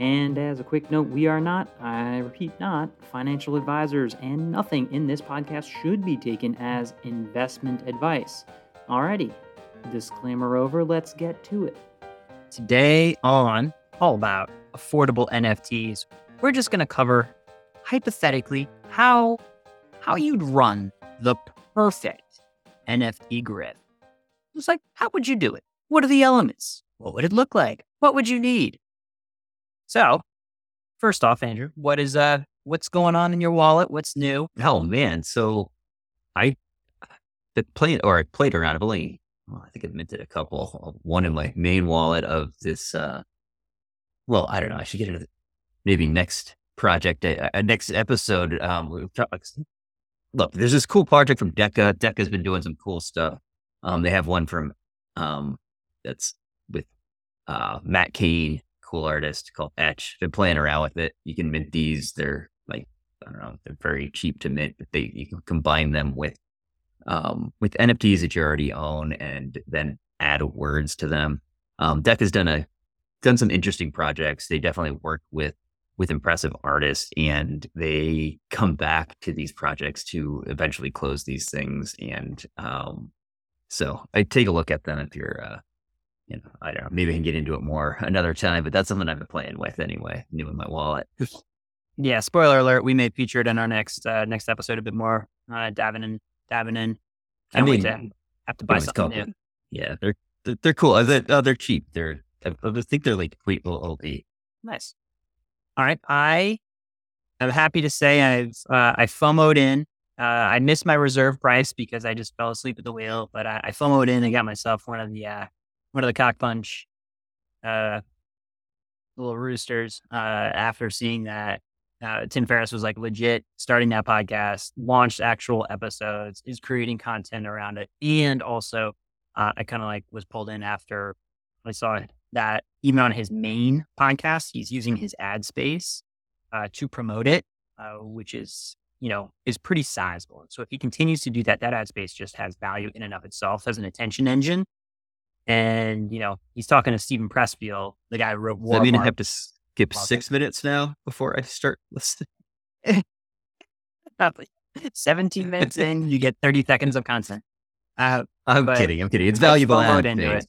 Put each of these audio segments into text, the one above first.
And as a quick note, we are not, I repeat, not financial advisors, and nothing in this podcast should be taken as investment advice. Alrighty, disclaimer over, let's get to it. Today on All About Affordable NFTs, we're just going to cover, hypothetically, how you'd run the perfect NFT grid. It's like, how would you do it? What are the elements? What would it look like? What would you need? So, first off, Andrew, what is what's going on in your wallet? What's new? Oh man, so I played around. I think I've minted a couple. One in my main wallet of this. I don't know. I should get into maybe next project, next episode. Look, there's this cool project from DECA. DECA's been doing some cool stuff. They have one from that's with Matt Cain. Cool artist called Etch. Been playing around with it. You can mint these. They're like, I don't know, they're very cheap to mint, but you can combine them with NFTs that you already own and then add words to them. DECA has done some interesting projects. They definitely work with impressive artists, and they come back to these projects to eventually close these things. And so I take a look at them if you're I don't know, maybe I can get into it more another time, but that's something I've been playing with anyway, new in my wallet. Yeah, spoiler alert, we may feature it in our next episode a bit more, diving in. Can't wait to have to buy something new. Yeah, they're cool. They're cheap. I think they're like complete little E. Nice. All right, I am happy to say I FOMO'd in. I missed my reserve price because I just fell asleep at the wheel, but I FOMO'd in and got myself one of the cock punch little roosters after seeing that Tim Ferriss was like legit starting that podcast, launched actual episodes, is creating content around it. And also I kind of like was pulled in after I saw that even on his main podcast, he's using his ad space to promote it, which is pretty sizable. So if he continues to do that, that ad space just has value in and of itself as an attention engine. And, he's talking to Steven Pressfield, the guy who wrote Warmark. I mean, I have to skip 6 minutes now before I start listening. 17 minutes in, you get 30 seconds of content. I'm kidding. It's valuable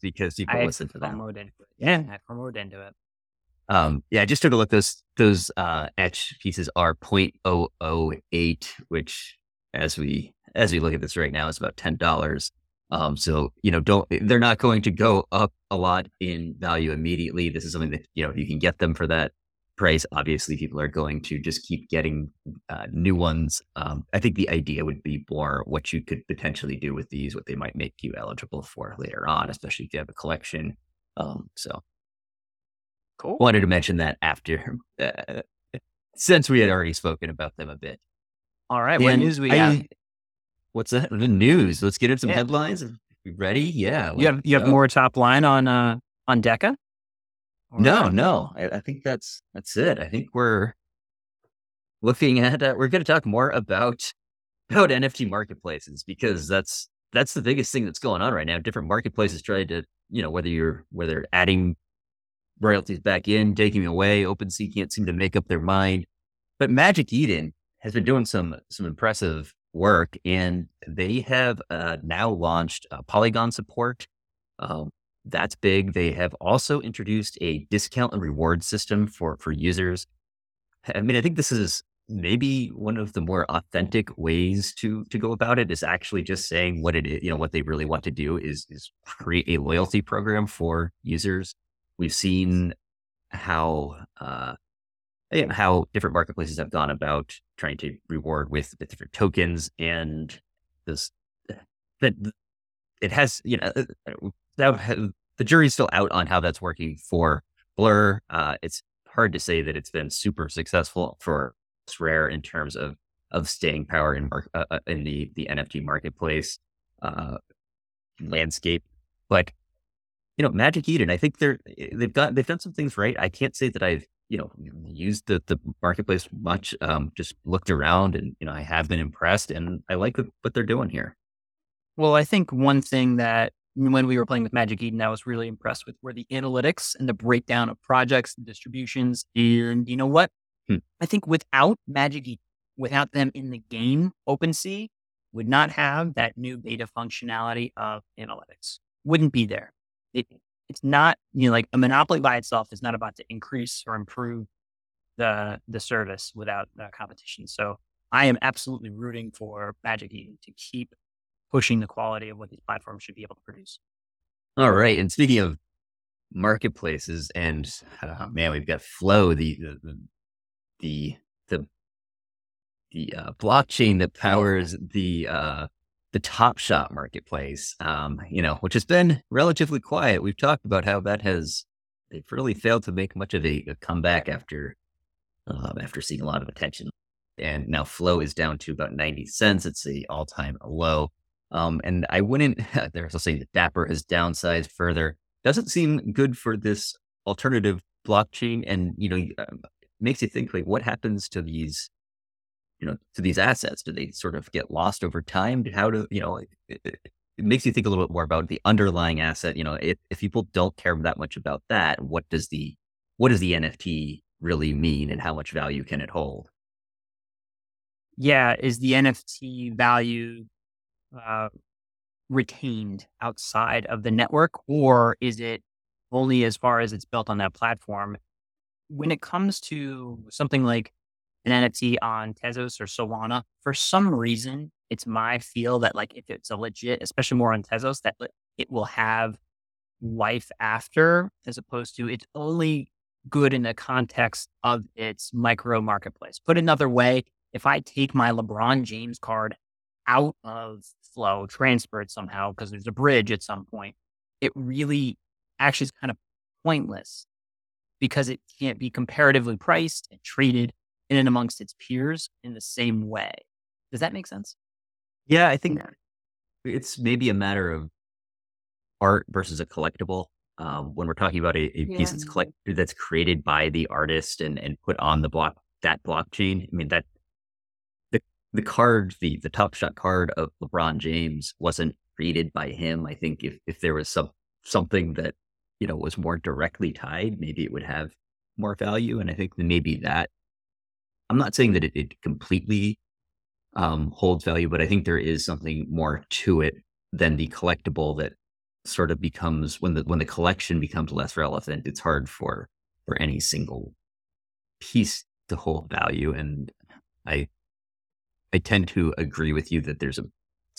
because people listen to that. I promoted into it. I just took a look. Those etch pieces are 0.008, which as we look at this right now, is about $10. They're not going to go up a lot in value immediately. This is something that, you can get them for that price. Obviously, people are going to just keep getting new ones. I think the idea would be more what you could potentially do with these, what they might make you eligible for later on, especially if you have a collection. Cool. Wanted to mention that after, since we had already spoken about them a bit. All right. What news we have? What's that? The news. Let's get in some headlines. Are you ready? Yeah. You have more top line on DECA? No. I think that's it. I think we're looking at we're going to talk more about NFT marketplaces, because that's the biggest thing that's going on right now. Different marketplaces trying to, whether adding royalties back in, taking them away. OpenSea can't seem to make up their mind. But Magic Eden has been doing some impressive work, and they have now launched Polygon support. That's big. They have also introduced a discount and reward system for users. I mean, I think this is maybe one of the more authentic ways to go about it, is actually just saying what it is, what they really want to do is create a loyalty program for users. We've seen how different marketplaces have gone about trying to reward with different tokens, and the jury's still out on how that's working for Blur. It's hard to say that it's been super successful for SRare in terms of staying power in the NFT marketplace landscape. But you know, Magic Eden, I think they've done some things right. I can't say that I've used the marketplace much. Just looked around, and I have been impressed, and I like what they're doing here. Well, I think one thing that when we were playing with Magic Eden, I was really impressed with were the analytics and the breakdown of projects and distributions. And you know what? I think without Magic Eden, without them in the game, OpenSea would not have that new beta functionality of analytics. Wouldn't be there. It's not, like a monopoly by itself is not about to increase or improve the service without competition. So I am absolutely rooting for Magic Eden to keep pushing the quality of what these platforms should be able to produce. All right. And speaking of marketplaces, and we've got Flow, the blockchain that powers the Topshop marketplace, which has been relatively quiet. We've talked about how they've really failed to make much of a comeback after seeing a lot of attention. And now Flow is down to about 90 cents. It's the all-time low. And I wouldn't, they're also saying that Dapper has downsized further. Doesn't seem good for this alternative blockchain. And, makes you think, what happens to these, to these assets? Do they sort of get lost over time? It makes you think a little bit more about the underlying asset. If people don't care that much about that, what does the NFT really mean, and how much value can it hold? Yeah, is the NFT value retained outside of the network, or is it only as far as it's built on that platform? When it comes to something like an NFT on Tezos or Solana, for some reason, it's my feel that if it's a legit, especially more on Tezos, that it will have life after, as opposed to it's only good in the context of its micro marketplace. Put another way, if I take my LeBron James card out of Flow, transfer it somehow, because there's a bridge at some point, it really actually is kind of pointless because it can't be comparatively priced and treated in and amongst its peers in the same way. Does that make sense? Yeah, I think it's maybe a matter of art versus a collectible. When we're talking about a piece that's created by the artist and put on that blockchain, I mean, that the card, the Top Shot card of LeBron James wasn't created by him. I think if there was something that, was more directly tied, maybe it would have more value. And I think maybe that, I'm not saying that it completely holds value, but I think there is something more to it than the collectible that sort of becomes, when the collection becomes less relevant, it's hard for any single piece to hold value. And I tend to agree with you that it's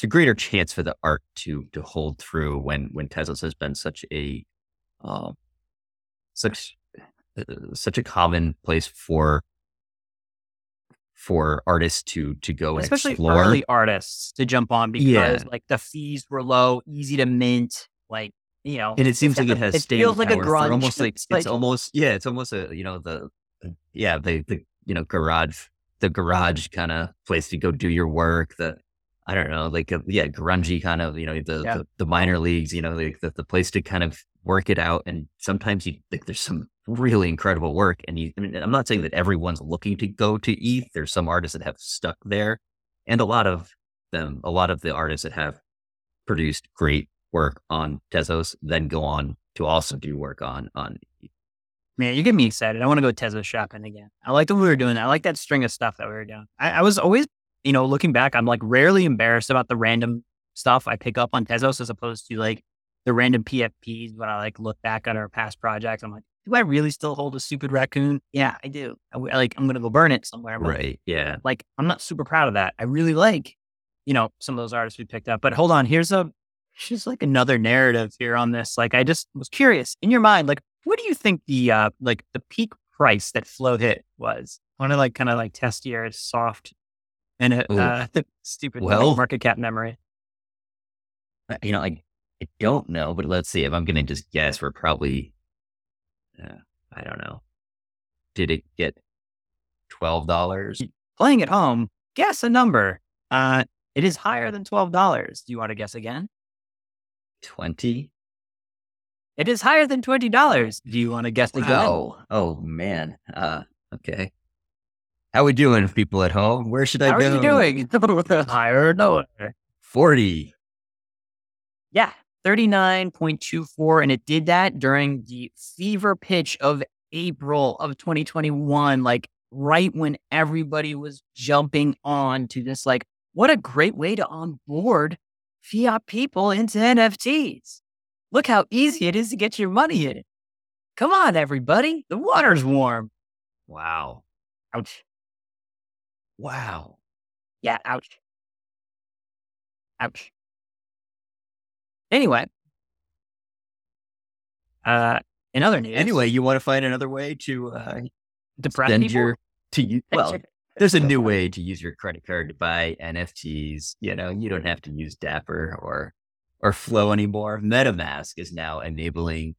a greater chance for the art to hold through when Tezos has been such a common place for artists to go and especially explore. Early artists to jump on because the fees were low, easy to mint, And it seems like it has staying power. It feels like a grunge. It's almost the garage kind of place to go do your work. Grungy kind of, the minor leagues, the place to kind of work it out. And sometimes there's some really incredible work. And I'm not saying that everyone's looking to go to ETH. There's some artists that have stuck there, and a lot of the artists that have produced great work on Tezos then go on to also do work on ETH. Man, you're getting me excited. I want to go Tezos shopping again. I liked what we were doing. I like that string of stuff that we were doing. I was always, looking back, I'm rarely embarrassed about the random stuff I pick up on Tezos as opposed to the random PFPs. When I look back at our past projects, I'm like, do I really still hold a stupid raccoon? Yeah, I do. I'm going to go burn it somewhere. Right. Yeah. I'm not super proud of that. I really some of those artists we picked up, but hold on. Here's another narrative here on this. I just was curious in your mind, what do you think the peak price that Flow hit was? I want to test your soft and the stupid market cap memory. I don't know, but let's see. If I'm going to just guess, we're probably, I don't know, Did it get $12? Playing at home, guess a number. It is higher than $12. Do you want to guess again? 20. It is higher than $20. Do you want to guess again? Oh man. Okay. How we doing, people at home? Where should I go? How are you doing? Higher or lower? 40. Yeah, 39.24. And it did that during the fever pitch of April of 2021, like right when everybody was jumping on to this, like, what a great way to onboard fiat people into NFTs. Look how easy it is to get your money in it. Come on, everybody. The water's warm. Wow. Ouch. Wow. Yeah, ouch. Ouch. Anyway. In other news. Anyway, you want to find another way to depress people? Well, there's a new way to use your credit card to buy NFTs. You know, you don't have to use Dapper or Flow anymore. MetaMask is now enabling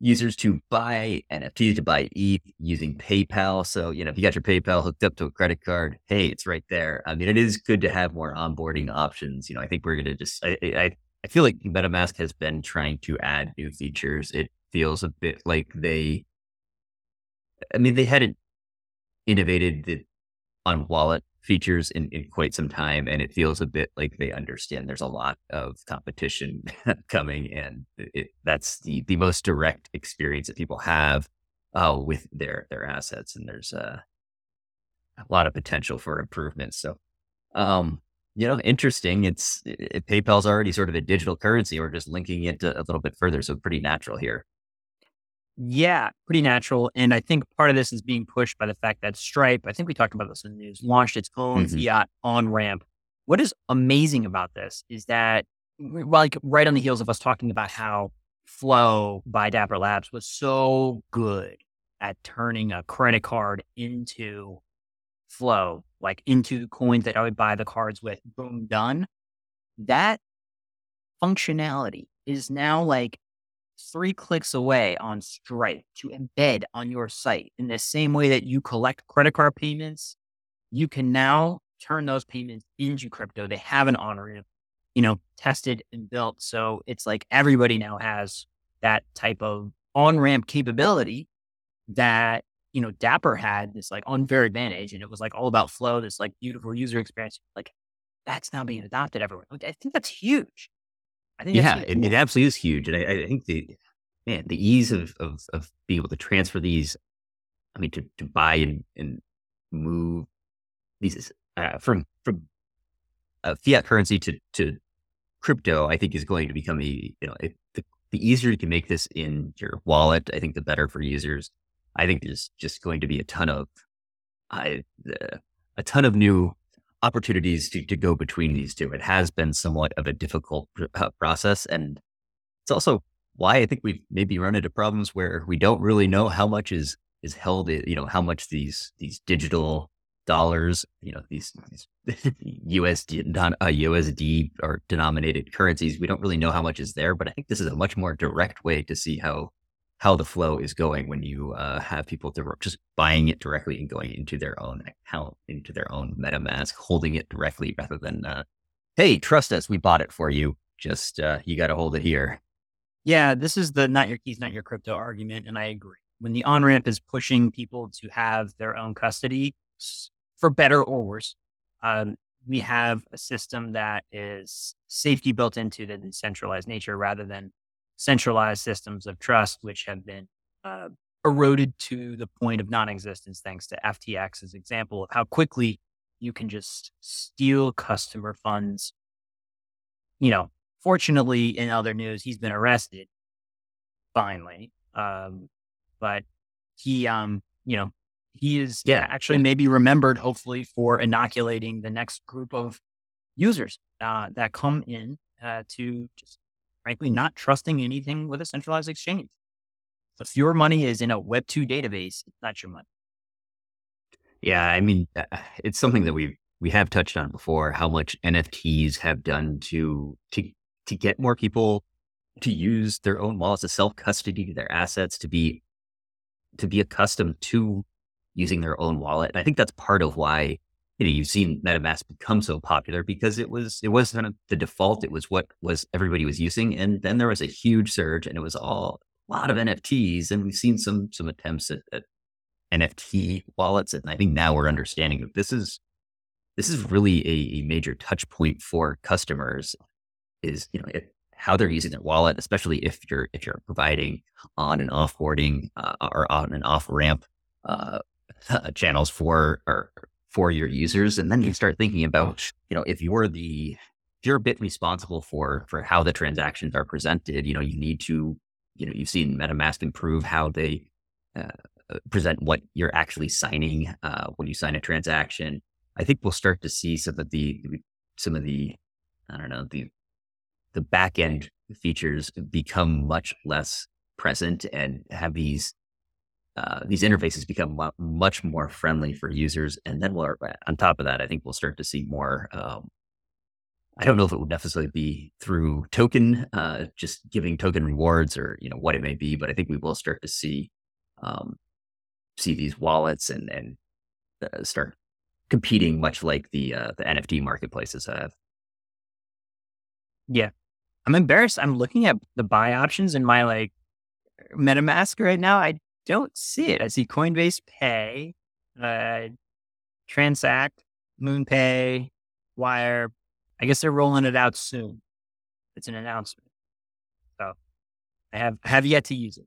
users to buy NFTs, to buy ETH using PayPal. So, you know, if you got your PayPal hooked up to a credit card, hey, it's right there. I mean, it is good to have more onboarding options. You know, I think we're going to just, I feel like MetaMask has been trying to add new features. It feels a bit like they hadn't innovated the on-wallet features in quite some time, and it feels a bit like they understand there's a lot of competition coming, and that's the most direct experience that people have with their assets, and there's a lot of potential for improvement. So, interesting. PayPal's already sort of a digital currency. We're just linking it a little bit further, so pretty natural here. Yeah, pretty natural. And I think part of this is being pushed by the fact that Stripe, I think we talked about this in the news, launched its own fiat on-ramp. What is amazing about this is that, like, right on the heels of us talking about how Flow by Dapper Labs was so good at turning a credit card into Flow, like into coins that I would buy the cards with, boom, done. That functionality is now like 3 clicks away on Stripe to embed on your site. In the same way that you collect credit card payments, you can now turn those payments into crypto. They have an on-ramp, tested and built. So it's like everybody now has that type of on-ramp capability that, Dapper had this like unfair advantage, and it was like all about Flow, this like beautiful user experience. Like that's now being adopted everywhere. I think that's huge. It absolutely is huge. And I think the ease of being able to transfer these, to buy and move these from fiat currency to crypto, I think is going to become the easier you can make this in your wallet, I think the better for users. I think there's just going to be a ton of new opportunities to go between these two. It has been somewhat of a difficult process. And it's also why I think we've maybe run into problems where we don't really know how much is held, how much these digital dollars, these USD or denominated currencies, we don't really know how much is there. But I think this is a much more direct way to see how the flow is going when you have people just buying it directly and going into their own account, into their own MetaMask, holding it directly rather than, hey, trust us, we bought it for you. Just, you got to hold it here. Yeah, this is the not your keys, not your crypto argument. And I agree. When the on-ramp is pushing people to have their own custody, for better or worse, we have a system that is safety built into the decentralized nature rather than centralized systems of trust, which have been eroded to the point of non-existence, thanks to FTX as an example of how quickly you can just steal customer funds. Fortunately, in other news, he's been arrested finally, but he, he is actually maybe remembered, hopefully, for inoculating the next group of users that come in to just, frankly, not trusting anything with a centralized exchange. If your money is in a Web2 database, it's not your money. Yeah, it's something that we have touched on before, how much NFTs have done to get more people to use their own wallets, to self-custody their assets, to be accustomed to using their own wallet. And I think that's part of why, you know, you've seen MetaMask become so popular, because it was kind of the default. It was what was everybody was using. And then there was a huge surge and it was all a lot of NFTs. And we've seen some attempts at NFT wallets. And I think now we're understanding that this is really a major touch point for customers, is, you know, how they're using their wallet, especially if you're providing on and offboarding or on and off ramp channels for your users. And then you start thinking about, you know, if you're a bit responsible for how the transactions are presented, you know, you need to, you know, you've seen MetaMask improve how they present what you're actually signing when you sign a transaction. I think we'll start to see some of the I don't know, the back end features become much less present and have these interfaces become much more friendly for users. And then on top of that, I think we'll start to see more. I don't know if it would necessarily be through token, just giving token rewards or, you know, what it may be, but I think we will start to see these wallets and start competing much like the NFT marketplaces have. Yeah. I'm embarrassed. I'm looking at the buy options in my like MetaMask right now. I don't see it. I see Coinbase Pay, Transact, MoonPay, Wire. I guess they're rolling it out soon. It's an announcement. So I have yet to use it.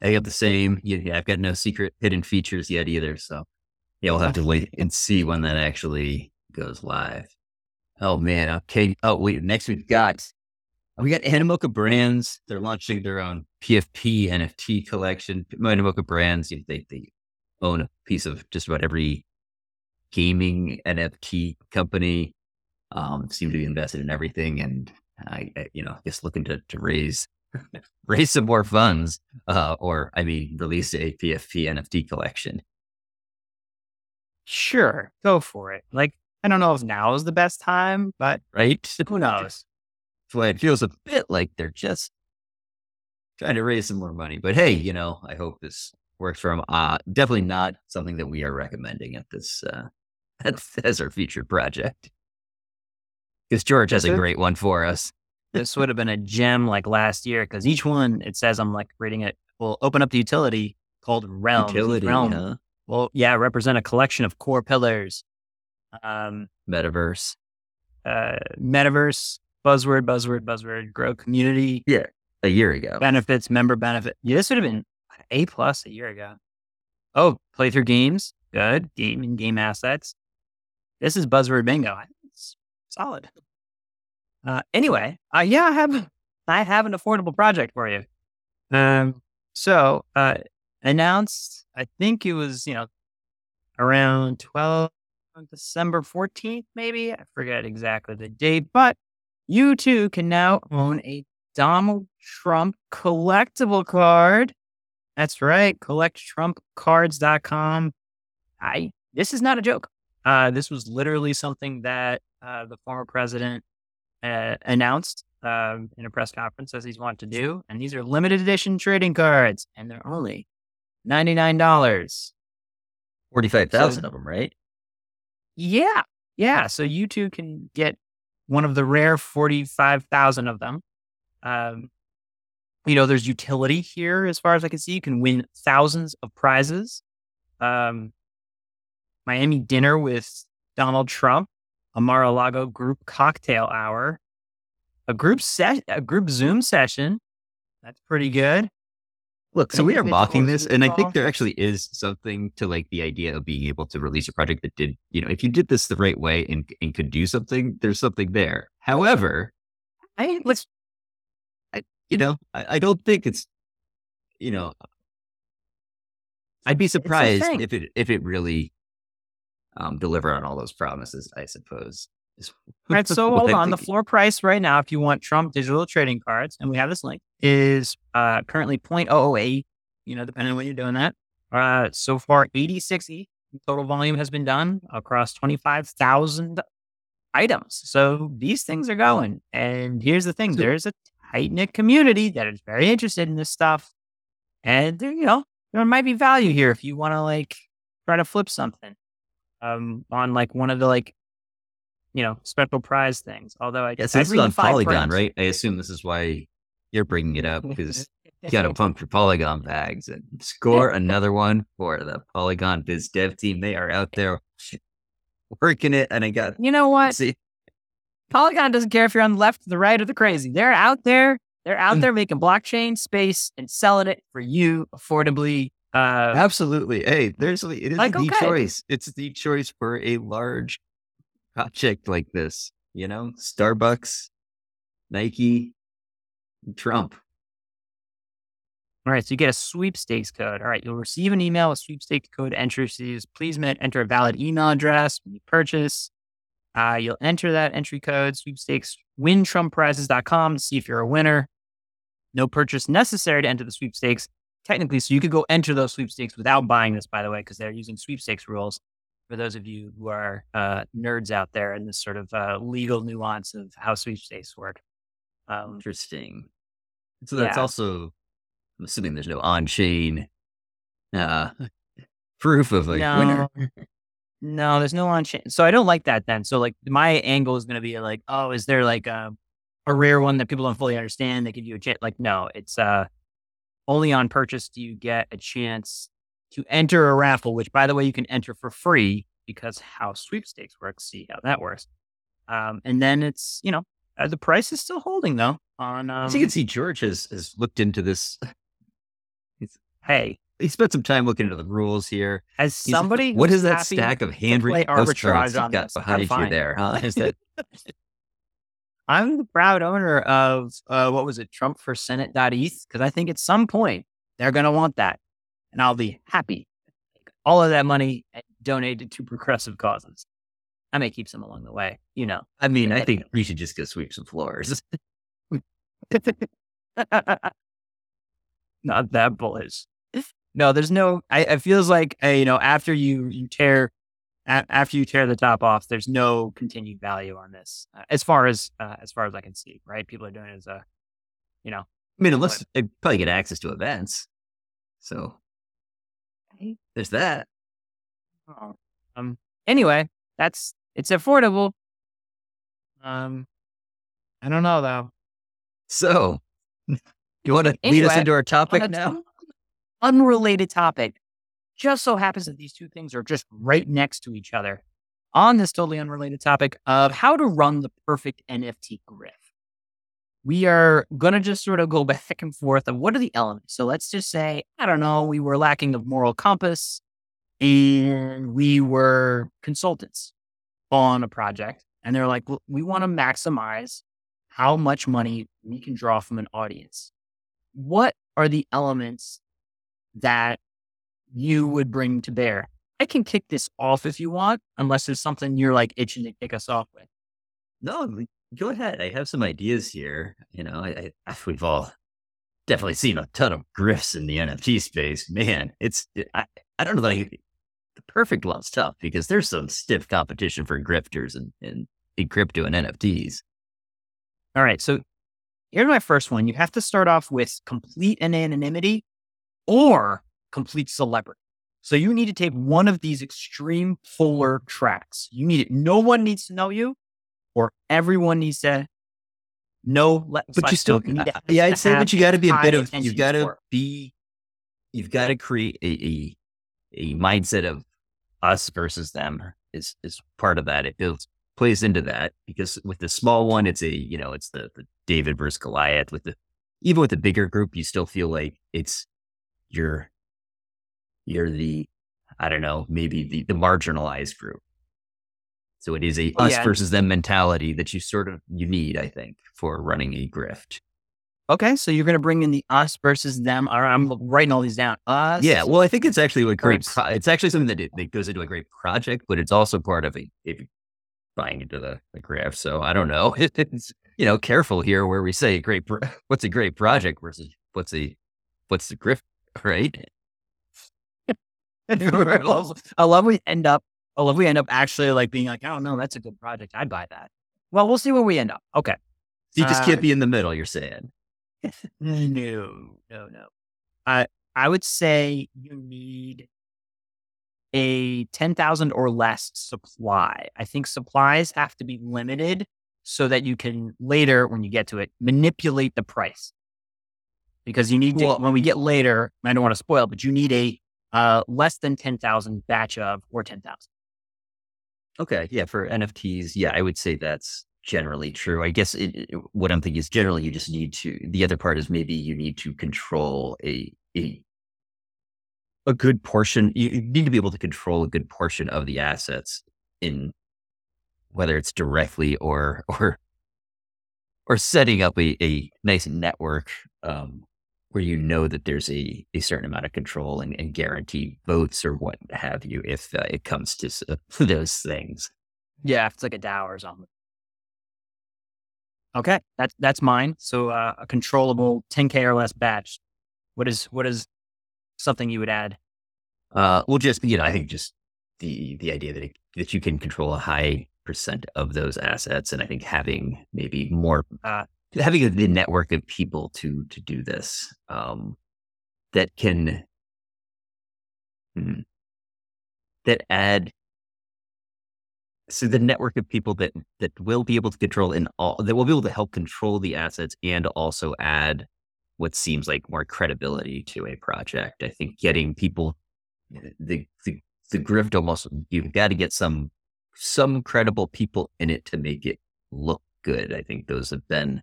I got the same. Yeah, I've got no secret hidden features yet either. So yeah, we'll have to wait and see when that actually goes live. Oh man. Okay. Oh wait. Next we got Animoca Brands. They're launching their own PFP NFT collection. Animoca Brands, they own a piece of just about every gaming NFT company. Seem to be invested in everything, and I you know, I guess looking to raise some more funds, or release a PFP NFT collection. Sure, go for it. Like, I don't know if now is the best time, but right, who knows? So it feels a bit like they're just trying to raise some more money. But hey, you know, I hope this works for them. Definitely not something that we are recommending at this as our featured project, because George has a great one for us. This would have been a gem like last year, because each one, it says, I'm like reading it, we'll open up the utility called Realm. Utility, Realm. Huh? Well, yeah, represent a collection of core pillars. Metaverse, buzzword, grow community. Yeah, a year ago. Benefits, member benefit. Yeah, this would have been A+ a year ago. Oh, play through games. Good. Game and game assets. This is buzzword bingo. It's solid. Anyway, I have an affordable project for you. So, announced, I think it was, you know, around December 14th, maybe. I forget exactly the date, but you too can now own a Donald Trump collectible card. That's right. CollectTrumpCards.com. This is not a joke. This was literally something that the former president announced in a press conference as he's wanted to do. And these are limited edition trading cards, and they're only $99. 45,000 of them, right? Yeah. So you too can get one of the rare 45,000 of them. You know, there's utility here. As far as I can see, you can win thousands of prizes. Miami dinner with Donald Trump, a Mar-a-Lago group cocktail hour, a group Zoom session. That's pretty good. Look, so we are mocking this, and I think there actually is something to like the idea of being able to release a project that did, you know, if you did this the right way and could do something, there's something there. However, I don't think it's, you know, I'd be surprised if it really deliver on all those promises, I suppose. All right, so hold on. The floor price right now, if you want Trump digital trading cards, and we have this link, is currently 0.008, you know, depending on when you're doing that. So far, 86 total volume has been done across 25,000 items. So these things are going. And here's the thing. There's a tight-knit community that is very interested in this stuff. And, you know, there might be value here if you want to, like, try to flip something on like one of the special prize things. Although I guess this is on Polygon, right? I assume this is why you're bringing it up, because you got to pump your Polygon bags and score another one for the Polygon biz dev team. They are out there working it. And I got, you know what? See, Polygon doesn't care if you're on the left, the right, or the crazy. They're out there. They're out there making blockchain space and selling it for you affordably. Absolutely. Hey, it is the choice. It's the choice for a large project like this, Starbucks, Nike, Trump. All right, so you get a sweepstakes code. All right, you'll receive an email with sweepstakes code entries. Please enter a valid email address when you purchase. You'll enter that entry code, sweepstakes, wintrumprizes.com, to see if you're a winner. No purchase necessary to enter the sweepstakes, technically. So you could go enter those sweepstakes without buying this, by the way, because they're using sweepstakes rules. For those of you who are nerds out there and this sort of legal nuance of how sweepstakes work. Interesting. So that's also, I'm assuming there's no on-chain proof of winner. No, there's no on-chain. So I don't like that then. So my angle is going to be is there a rare one that people don't fully understand? They give you a chance. No, it's only on purchase do you get a chance to enter a raffle, which, by the way, you can enter for free because how sweepstakes works. See how that works. And then it's, the price is still holding, though. As you can see, George has looked into this. He spent some time looking into the rules here. As somebody, what is that stack of handwritten postcards you got behind you there? Huh? I'm the proud owner of TrumpForSenate.eth, because I think at some point they're going to want that, and I'll be happy to take all of that money donated to progressive causes. I may keep some along the way, I mean, I think we should just go sweep some floors. Not that bullish. No, there's no. It feels like after you tear the top off, there's no continued value on this as far as I can see. Right? People are doing it as a, I mean, unless they probably get access to events, so there's that. Anyway, it's affordable. I don't know though. So, you want to lead us into our topic now? Unrelated topic. Just so happens that these two things are just right next to each other. On this totally unrelated topic of how to run the perfect NFT grift, we are going to just sort of go back and forth of what are the elements. So let's just say, I don't know, we were lacking of moral compass and we were consultants on a project. And they're like, well, we want to maximize how much money we can draw from an audience. What are the elements that you would bring to bear? I can kick this off if you want, unless there's something you're itching to kick us off with. No, go ahead. I have some ideas here. We've all definitely seen a ton of grifts in the NFT space. Man, I don't know that the perfect one's tough because there's some stiff competition for grifters in crypto and NFTs. All right. So here's my first one. You have to start off with complete anonymity or complete celebrity. So you need to take one of these extreme polar tracks. You need it. No one needs to know you, or everyone needs to know. But you still, I'd say, but you got to be a bit of, you've got to create a mindset of us versus them is part of that. It plays into that because with the small one, it's it's the David versus Goliath. Even with the bigger group, you still feel like it's, you're the, I don't know, maybe the marginalized group. So it is us versus them mentality that you need, I think, for running a grift. Okay. So you're going to bring in the us versus them. I'm writing all these down. Us. Yeah. Well, I think it's actually it's actually something that goes into a great project, but it's also part of a buying into the grift. So I don't know. It's, careful here where we say what's a great project versus what's the grift. Right. I love we end up actually being oh no, that's a good project. I'd buy that. Well, we'll see where we end up. Okay. So you just can't be in the middle, you're saying. No. I would say you need a 10,000 or less supply. I think supplies have to be limited so that you can later, when you get to it, manipulate the price. Because you need to, when we get later, I don't want to spoil, but you need a less than 10,000 batch of or 10,000. Okay. Yeah. For NFTs, yeah, I would say that's generally true. I guess what I'm thinking is generally you just need to, the other part is maybe you need to control a good portion. You need to be able to control a good portion of the assets in whether it's directly or setting up a nice network where you know that there's a certain amount of control and guaranteed votes or what have you if it comes to those things. Yeah, if it's like a DAO or something. Okay, that's mine. So a controllable 10K or less batch. What is something you would add? Well, just, you know, I think just the idea that that you can control a high percent of those assets, and I think having maybe more having the network of people to do this that can that add. So the network of people that will be able to control that will be able to help control the assets and also add what seems like more credibility to a project. I think getting people the grift, almost you've got to get some credible people in it to make it look good. I think those have been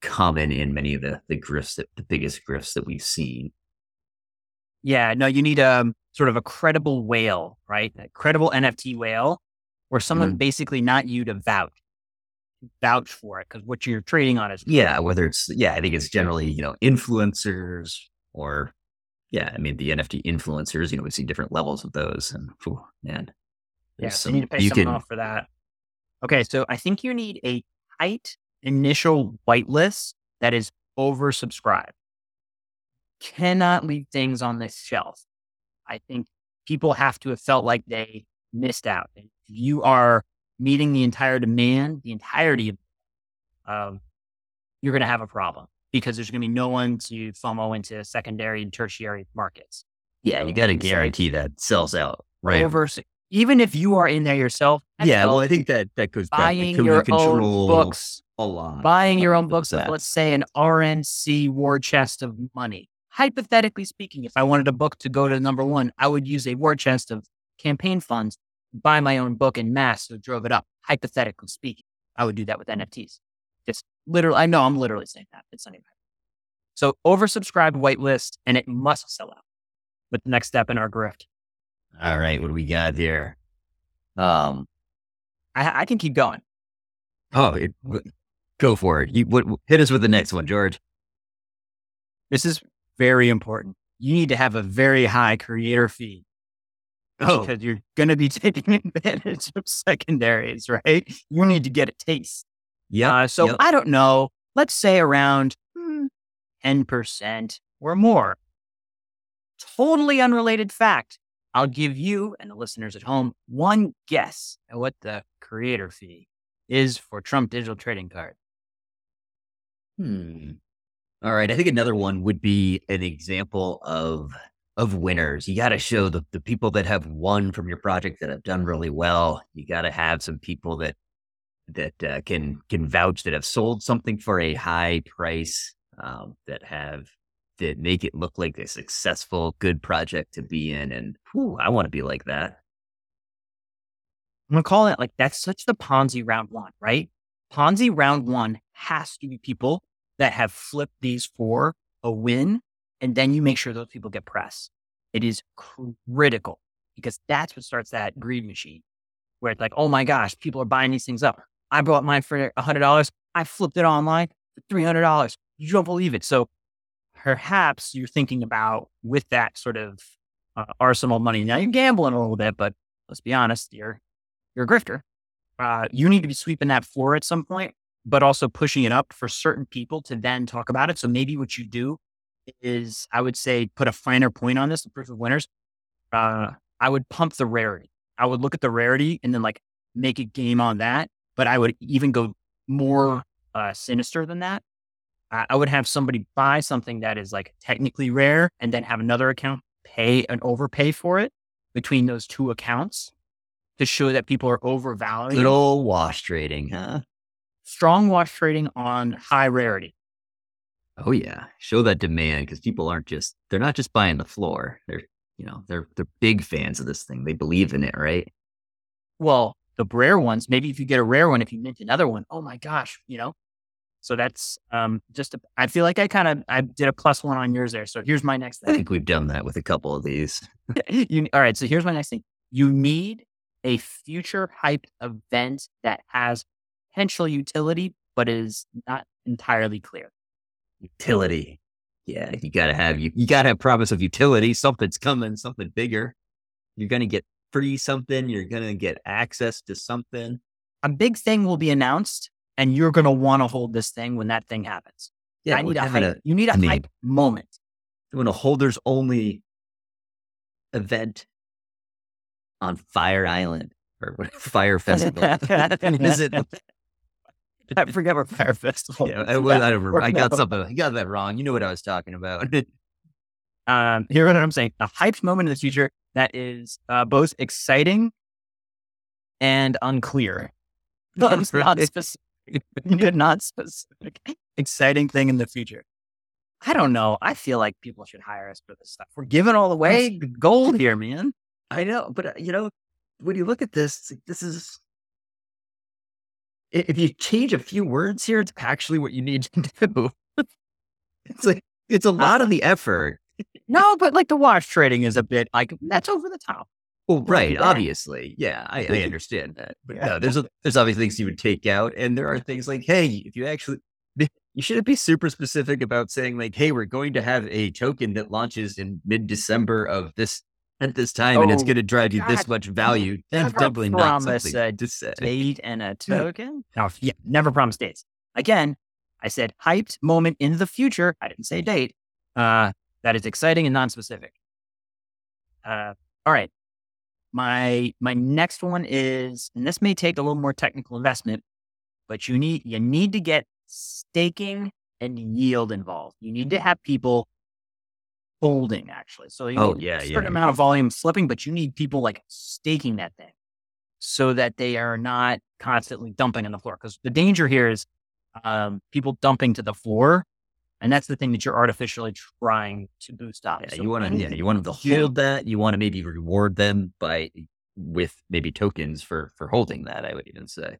common in many of the grifts, the biggest grifts that we've seen. Yeah, no, you need sort of a credible whale, right? A credible NFT whale, or someone basically not you to vouch for it, because what you're trading on is... Yeah, whether it's... Yeah, I think it's generally, you know, influencers or... Yeah, I mean, the NFT influencers, you know, we see different levels of those. And, oh, man... Yeah, so you need to pay someone off for that. Okay, so I think you need a tight initial whitelist that is oversubscribed. Cannot leave things on this shelf. I think people have to have felt like they missed out. If you are meeting the entire demand, the entirety of you're going to have a problem because there's going to be no one to FOMO into secondary and tertiary markets. Yeah, you got to guarantee that sells out, right? Even if you are in there yourself. Yeah, well, I think that goes back to control books, a lot. Buying your own books with, let's say, an RNC war chest of money. Hypothetically speaking, if I wanted a book to go to number one, I would use a war chest of campaign funds, buy my own book en masse, so drove it up. Hypothetically speaking, I would do that with NFTs. Just literally, I know I'm literally saying that. It's not even. So oversubscribed whitelist, and it must sell out. But the next step in our grift. All right, what do we got here? I can keep going. Oh, go for it. Hit us with the next one, George. This is very important. You need to have a very high creator fee. Oh. Because you're going to be taking advantage of secondaries, right? You need to get a taste. Yeah. So I don't know. Let's say around 10% or more. Totally unrelated fact. I'll give you and the listeners at home one guess at what the creator fee is for Trump Digital Trading Card. All right. I think another one would be an example of winners. You got to show the people that have won from your project that have done really well. You got to have some people that can vouch, that have sold something for a high price, that make it look like a successful, good project to be in. And I want to be like that. I'm going to call it like that's such the Ponzi round one, right? Ponzi round one has to be people that have flipped these for a win. And then you make sure those people get press. It is critical because that's what starts that greed machine where it's like, oh my gosh, people are buying these things up. I bought mine for $100. I flipped it online for $300. You don't believe it. So perhaps you're thinking about with that sort of arsenal of money. Now you're gambling a little bit, but let's be honest, you're a grifter. You need to be sweeping that floor at some point, but also pushing it up for certain people to then talk about it. So maybe what you do is, I would say, put a finer point on this, the proof of winners. I would pump the rarity. I would look at the rarity and then like make a game on that. But I would even go more sinister than that. I would have somebody buy something that is like technically rare and then have another account pay an overpay for it. between those two accounts to show that people are overvaluing. Good old wash trading, huh? Strong wash trading on high rarity. Oh yeah, show that demand, because people aren't just—they're not just buying the floor. They're big fans of this thing. They believe in it, right? Well, the rare ones. Maybe if you get a rare one, if you mint another one, oh my gosh, you know. So that's just. I feel like I did a plus one on yours there. So here's my next thing. I think we've done that with a couple of these. All right. So here's my next thing. You need a future hyped event that has potential utility, but is not entirely clear. Utility. Yeah, you gotta have promise of utility. Something's coming, something bigger. You're gonna get free something, you're gonna get access to something. A big thing will be announced, and you're gonna wanna hold this thing when that thing happens. Yeah, you need a hype moment. Doing a holders only event on Fire Island or whatever, Fire Festival. Is it? I forget what Fire Festival. Yeah, I got that wrong. You know what I was talking about. Here's what I'm saying. A hyped moment in the future that is both exciting and unclear. Not specific. Exciting thing in the future. I don't know. I feel like people should hire us for this stuff. We're giving all away gold here, man. I know. But, when you look at this, this is... If you change a few words here, it's actually what you need to do. It's a lot of the effort. No, but the wash trading is a bit that's over the top. Well, right. Obviously. Yeah. I understand that. But yeah. No, there's obviously things you would take out. And there are things like, hey, if you actually, you shouldn't be super specific about saying hey, we're going to have a token that launches in mid-December of this at this time, and it's going to drive you this much value. That's definitely not something to say. Date and a token? No, yeah, never promise dates. Again, I said hyped moment in the future. I didn't say date. That is exciting and non-specific. All right. My next one is, and this may take a little more technical investment, but you need to get staking and yield involved. You need to have people holding, actually. So you need a certain amount of volume slipping, but you need people staking that thing so that they are not constantly dumping on the floor. Because the danger here is people dumping to the floor, and that's the thing that you're artificially trying to boost up. Yeah, so you want to hold that. You want to maybe reward them with maybe tokens for holding that, I would even say.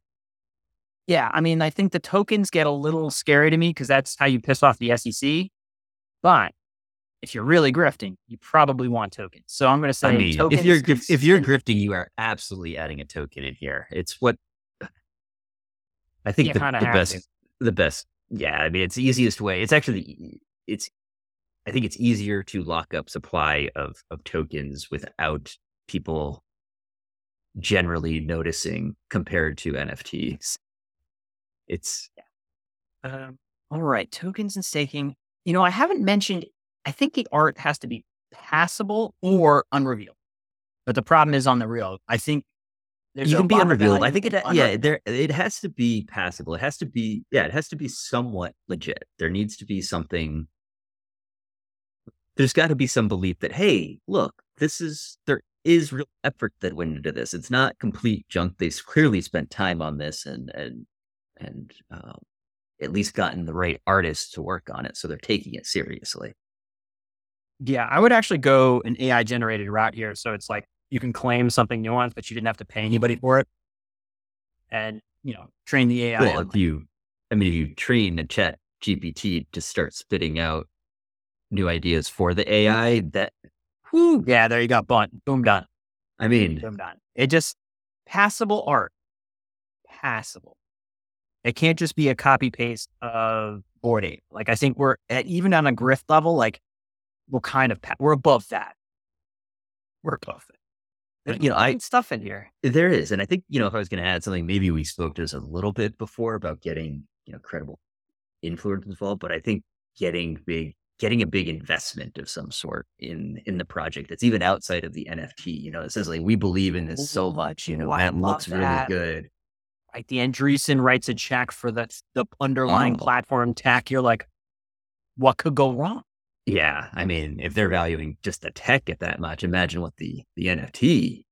Yeah, I think the tokens get a little scary to me because that's how you piss off the SEC. But if you're really grifting, you probably want tokens. So I'm going to say tokens. If you're grifting, you are absolutely adding a token in here. It's what I think the best. Yeah, it's the easiest way. It's actually I think it's easier to lock up supply of tokens without people generally noticing compared to NFTs. It's all right. Tokens and staking. I haven't mentioned. I think the art has to be passable or unrevealed, but the problem is on the real. I think there's you can be unrevealed. I think it has to be passable. It has to be somewhat legit. There needs to be something. There's got to be some belief that, hey, look, there is real effort that went into this. It's not complete junk. They've clearly spent time on this and at least gotten the right artists to work on it, so they're taking it seriously. Yeah, I would actually go an AI-generated route here. So it's you can claim something nuanced, but you didn't have to pay anybody for it. And, train the AI. Well, if you train a chat GPT to start spitting out new ideas for the AI, yeah, there you go. Boom, done. Boom, done. It just, passable art. Passable. It can't just be a copy-paste of Bored Ape. I think we're, even on a grift level, we're above that. We're above it. I stuff in here. There is, and I think if I was going to add something, maybe we spoke to this a little bit before about getting credible influencers involved, but I think getting a big investment of some sort in the project that's even outside of the NFT. It says we believe in this so much. It looks really good. Like the Andreessen writes a check for the underlying platform tech. You're what could go wrong? Yeah, I mean, if they're valuing just the tech at that much, imagine what the NFT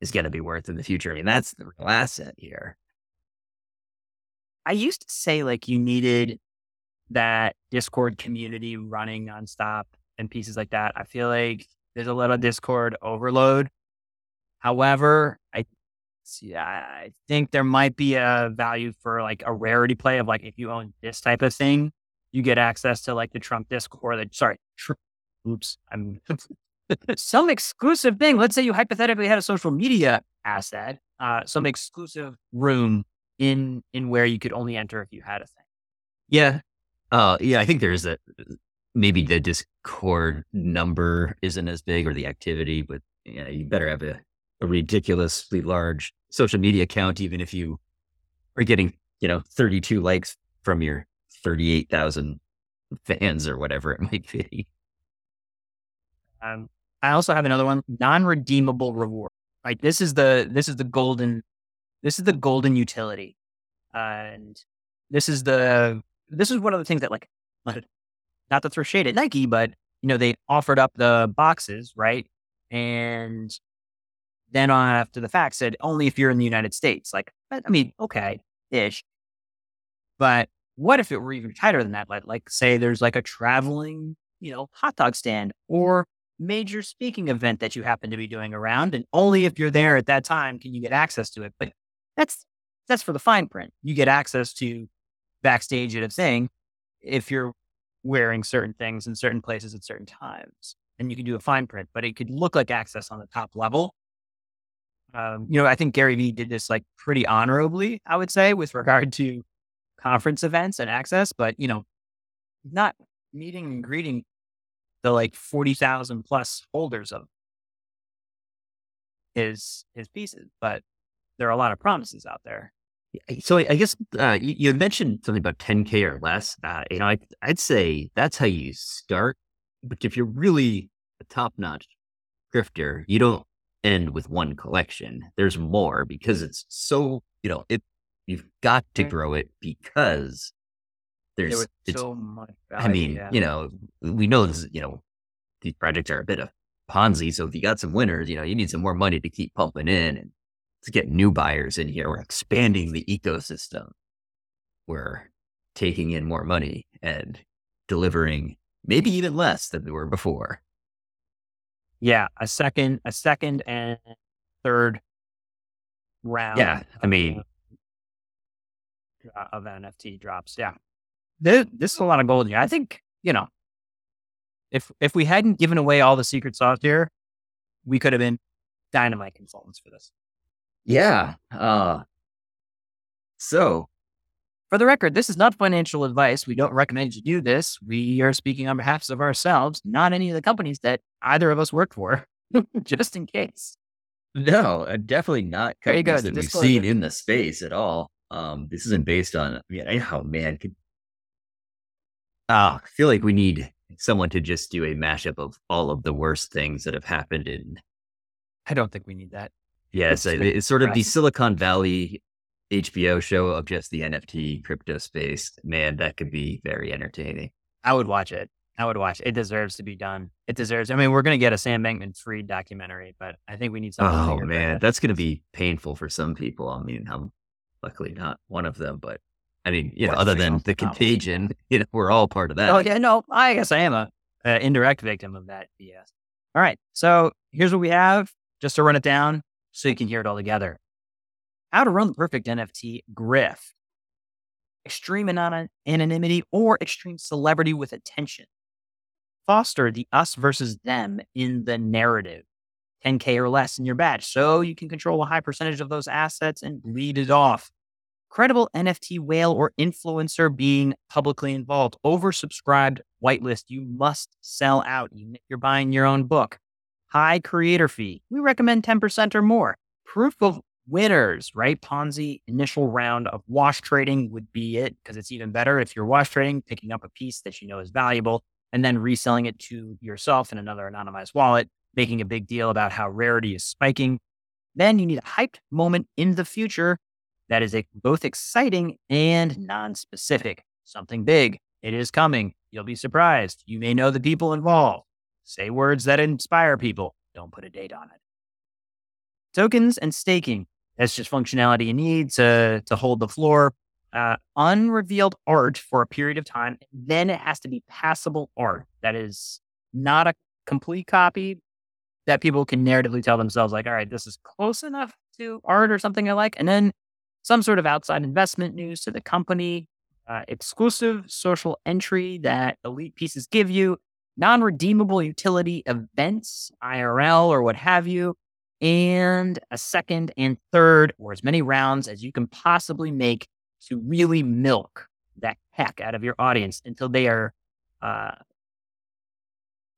is going to be worth in the future. I mean, that's the real asset here. I used to say, like, you needed that Discord community running nonstop and pieces like that. I feel like there's a little Discord overload. However, I think there might be a value for, like, a rarity play of, like, if you own this type of thing, you get access to, like, the Trump Discord, or the, some exclusive thing. Let's say you hypothetically had a social media asset, some exclusive room in where you could only enter if you had a thing. Yeah. Yeah, I think there is that. Maybe the Discord number isn't as big, or the activity, but you know, you better have a ridiculously large social media account, even if you are getting, 32 likes from your 38,000 fans or whatever it might be. I also have another one: non-redeemable reward. Like, this is the golden utility, and this is one of the things that, like, not to throw shade at Nike, but they offered up the boxes, right? And then after the fact said, only if you're in the United States. Like, I mean, okay, ish, but what if it were even tighter than that? Like say there's like a traveling, hot dog stand or major speaking event that you happen to be doing around, and only if you're there at that time can you get access to it. But that's for the fine print. You get access to backstage at a thing if you're wearing certain things in certain places at certain times, and you can do a fine print, but it could look like access on the top level. I think Gary Vee did this like pretty honorably, I would say, with regard to conference events and access, but not meeting and greeting the like 40,000 plus holders of his pieces. But there are a lot of promises out there. So I guess you mentioned something about 10K or less. I'd say that's how you start. But if you're really a top-notch grifter, you don't end with one collection. There's more, because it's so, you've got to grow it, because there's so much value. I mean, yeah. We know this, these projects are a bit of Ponzi. So if you got some winners, you need some more money to keep pumping in and to get new buyers in here. We're expanding the ecosystem. We're taking in more money and delivering maybe even less than we were before. Yeah. A second and third round. Yeah. I mean, of NFT drops. Yeah. This is a lot of gold here. I think, if we hadn't given away all the secret sauce here, we could have been dynamite consultants for this. Yeah. So for the record, this is not financial advice. We don't recommend you do this. We are speaking on behalf of ourselves, not any of the companies that either of us worked for, just in case. No, definitely not companies that we've seen in the space at all. This isn't based on, I feel like we need someone to just do a mashup of all of the worst things that have happened in. I don't think we need that. Yes, it's sort of the Silicon Valley HBO show of just the NFT crypto space. Man, that could be very entertaining. I would watch it. It deserves to be done. We're going to get a Sam Bankman-Fried documentary, but I think we need something. Oh, man, that's going to be painful for some people. I mean, I'm luckily not one of them, but other than the contagion, we're all part of that. Oh, yeah, no, I guess I am an indirect victim of that BS. All right, so here's what we have, just to run it down, so you can hear it all together. How to run the perfect NFT grift. Extreme anonymity or extreme celebrity with attention. Foster the us versus them in the narrative. 10K or less in your batch, so you can control a high percentage of those assets and bleed it off. Credible NFT whale or influencer being publicly involved. Oversubscribed whitelist. You must sell out. You're buying your own book. High creator fee. We recommend 10% or more. Proof of winners, right? Ponzi initial round of wash trading would be it, because it's even better if you're wash trading, picking up a piece that is valuable and then reselling it to yourself in another anonymized wallet, making a big deal about how rarity is spiking. Then you need a hyped moment in the future that is both exciting and non-specific. Something big. It is coming. You'll be surprised. You may know the people involved. Say words that inspire people. Don't put a date on it. Tokens and staking. That's just functionality you need to hold the floor. Unrevealed art for a period of time. Then it has to be passable art. That is not a complete copy that people can narratively tell themselves, like, all right, this is close enough to art or something I like. And then some sort of outside investment news to the company. Exclusive social entry that elite pieces give you. Non-redeemable utility events, IRL or what have you. And a second and third, or as many rounds as you can possibly make to really milk that heck out of your audience until they are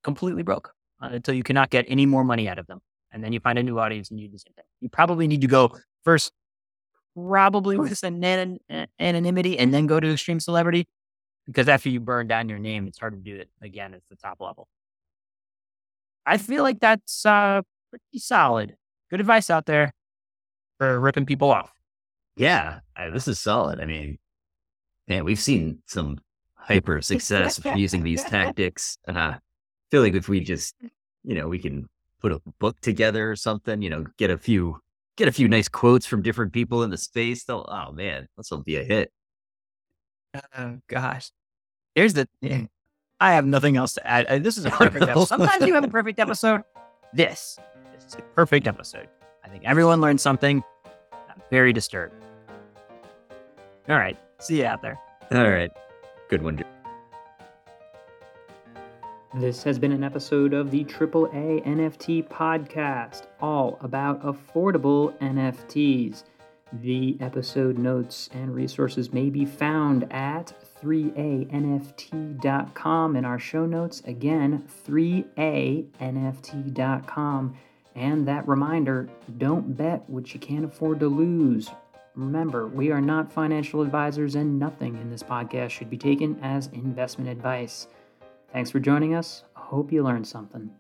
completely broke, until you cannot get any more money out of them. And then you find a new audience and you do the same thing. You probably need to go first, probably with anonymity, and then go to extreme celebrity, because after you burn down your name, it's hard to do it again at the top level. I feel like that's... pretty solid. Good advice out there for ripping people off. Yeah, this is solid. I mean, man, we've seen some hyper success using these tactics. I feel like if we just, we can put a book together or something, get a few nice quotes from different people in the space. Oh man, this will be a hit. Oh gosh. Here's the thing. I have nothing else to add. This is a perfect episode. Sometimes you have a perfect episode. This is a perfect episode. I think everyone learned something. I'm very disturbed. All right. See you out there. All right. Good one. This has been an episode of the AAA NFT podcast, all about affordable NFTs. The episode notes and resources may be found at 3ANFT.com in our show notes. Again, 3ANFT.com. And that reminder, don't bet what you can't afford to lose. Remember, we are not financial advisors, and nothing in this podcast should be taken as investment advice. Thanks for joining us. I hope you learned something.